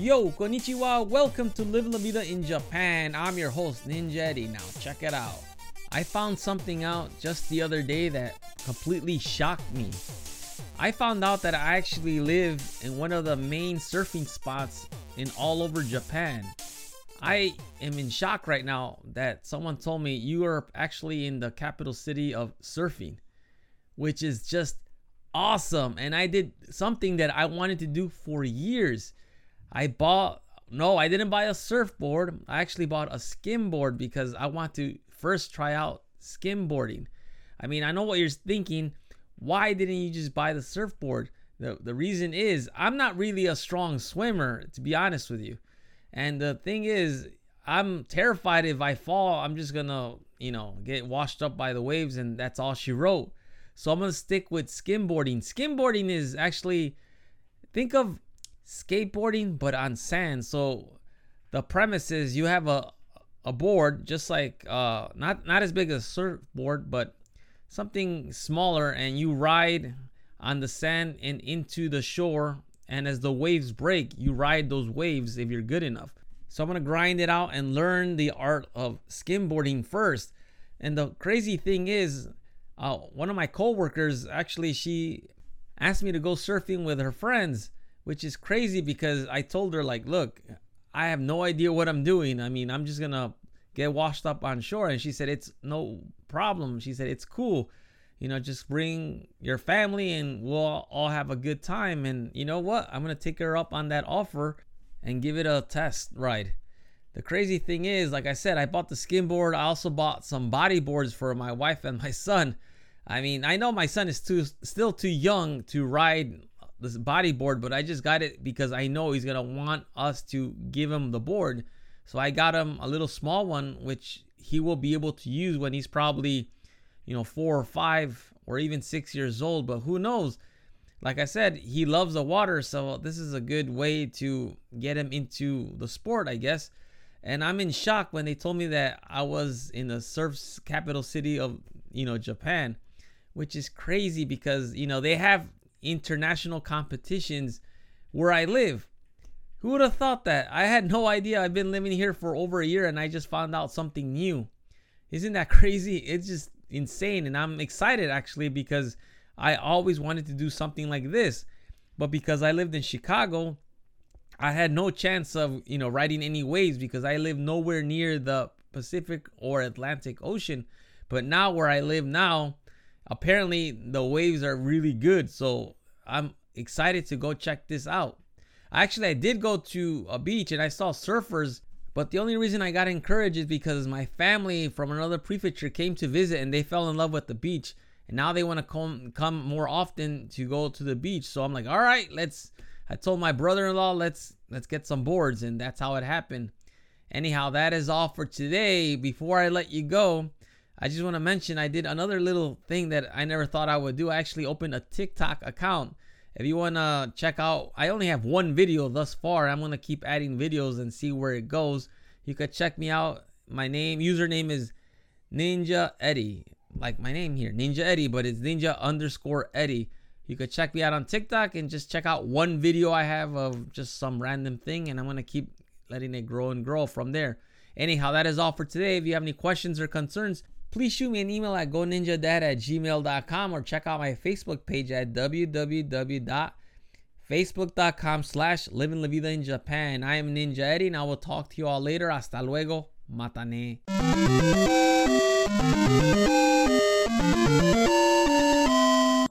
Yo, konnichiwa, welcome to Live La Vida in Japan. I'm your host, Ninja Eddie. Now check it out. I found something out just the other day that completely shocked me. I found out that I actually live in one of the main surfing spots in all over Japan. I am in shock right now that someone told me you are actually in the capital city of surfing, which is just awesome. And I did something that I wanted to do for years. I didn't buy a surfboard. I actually bought a skimboard because I want to first try out skimboarding. I mean, I know what you're thinking. Why didn't you just buy the surfboard? The reason is I'm not really a strong swimmer, to be honest with you. And the thing is, I'm terrified if I fall, I'm just gonna, get washed up by the waves, and that's all she wrote. So I'm gonna stick with skimboarding. Skimboarding is actually, think of skateboarding, but on sand. So the premise is you have a board, just like, not as big as a surfboard, but something smaller, and you ride on the sand and into the shore. And as the waves break, you ride those waves if you're good enough. So I'm gonna grind it out and learn the art of skimboarding first. And the crazy thing is, one of my coworkers, actually, she asked me to go surfing with her friends, which is crazy because I told her, like, look, I have no idea what I'm doing. I mean, I'm just gonna get washed up on shore. And she said, it's no problem. She said, it's cool. Just bring your family and we'll all have a good time. And you know what? I'm going to take her up on that offer and give it a test ride. The crazy thing is, like I said, I bought the skimboard. I also bought some bodyboards for my wife and my son. I mean, I know my son is still too young to ride this bodyboard, but I just got it because I know he's going to want us to give him the board. So I got him a little small one, which he will be able to use when he's probably 4 or 5 or even 6 years old, but who knows? Like I said, he loves the water, so this is a good way to get him into the sport, I guess. And I'm in shock when they told me that I was in the surf's capital city of, Japan, which is crazy because, they have international competitions where I live. Who would have thought that? I had no idea. I've been living here for over a year and I just found out something new. Isn't that crazy? It's just insane, and I'm excited actually because I always wanted to do something like this, but because I lived in Chicago, I had no chance of riding any waves because I live nowhere near the Pacific or Atlantic Ocean. But now where I live now, apparently the waves are really good, so I'm excited to go check this out. Actually, I did go to a beach and I saw surfers. But the only reason I got encouraged is because my family from another prefecture came to visit and they fell in love with the beach. And now they want to come more often to go to the beach. So I'm like, all right, I told my brother-in-law, let's get some boards. And that's how it happened. Anyhow, that is all for today. Before I let you go, I just want to mention I did another little thing that I never thought I would do. I actually opened a TikTok account. If you want to check out, I only have one video thus far. I'm going to keep adding videos and see where it goes. You could check me out. My username is Ninja Eddie. Like my name here, Ninja Eddie, but it's Ninja_Eddie. You could check me out on TikTok and just check out one video I have of just some random thing. And I'm going to keep letting it grow and grow from there. Anyhow, that is all for today. If you have any questions or concerns, please shoot me an email at goninjadad@gmail.com or check out my Facebook page at www.facebook.com/LivingLaVidaInJapan. I am Ninja Eddie and I will talk to you all later. Hasta luego. Matane.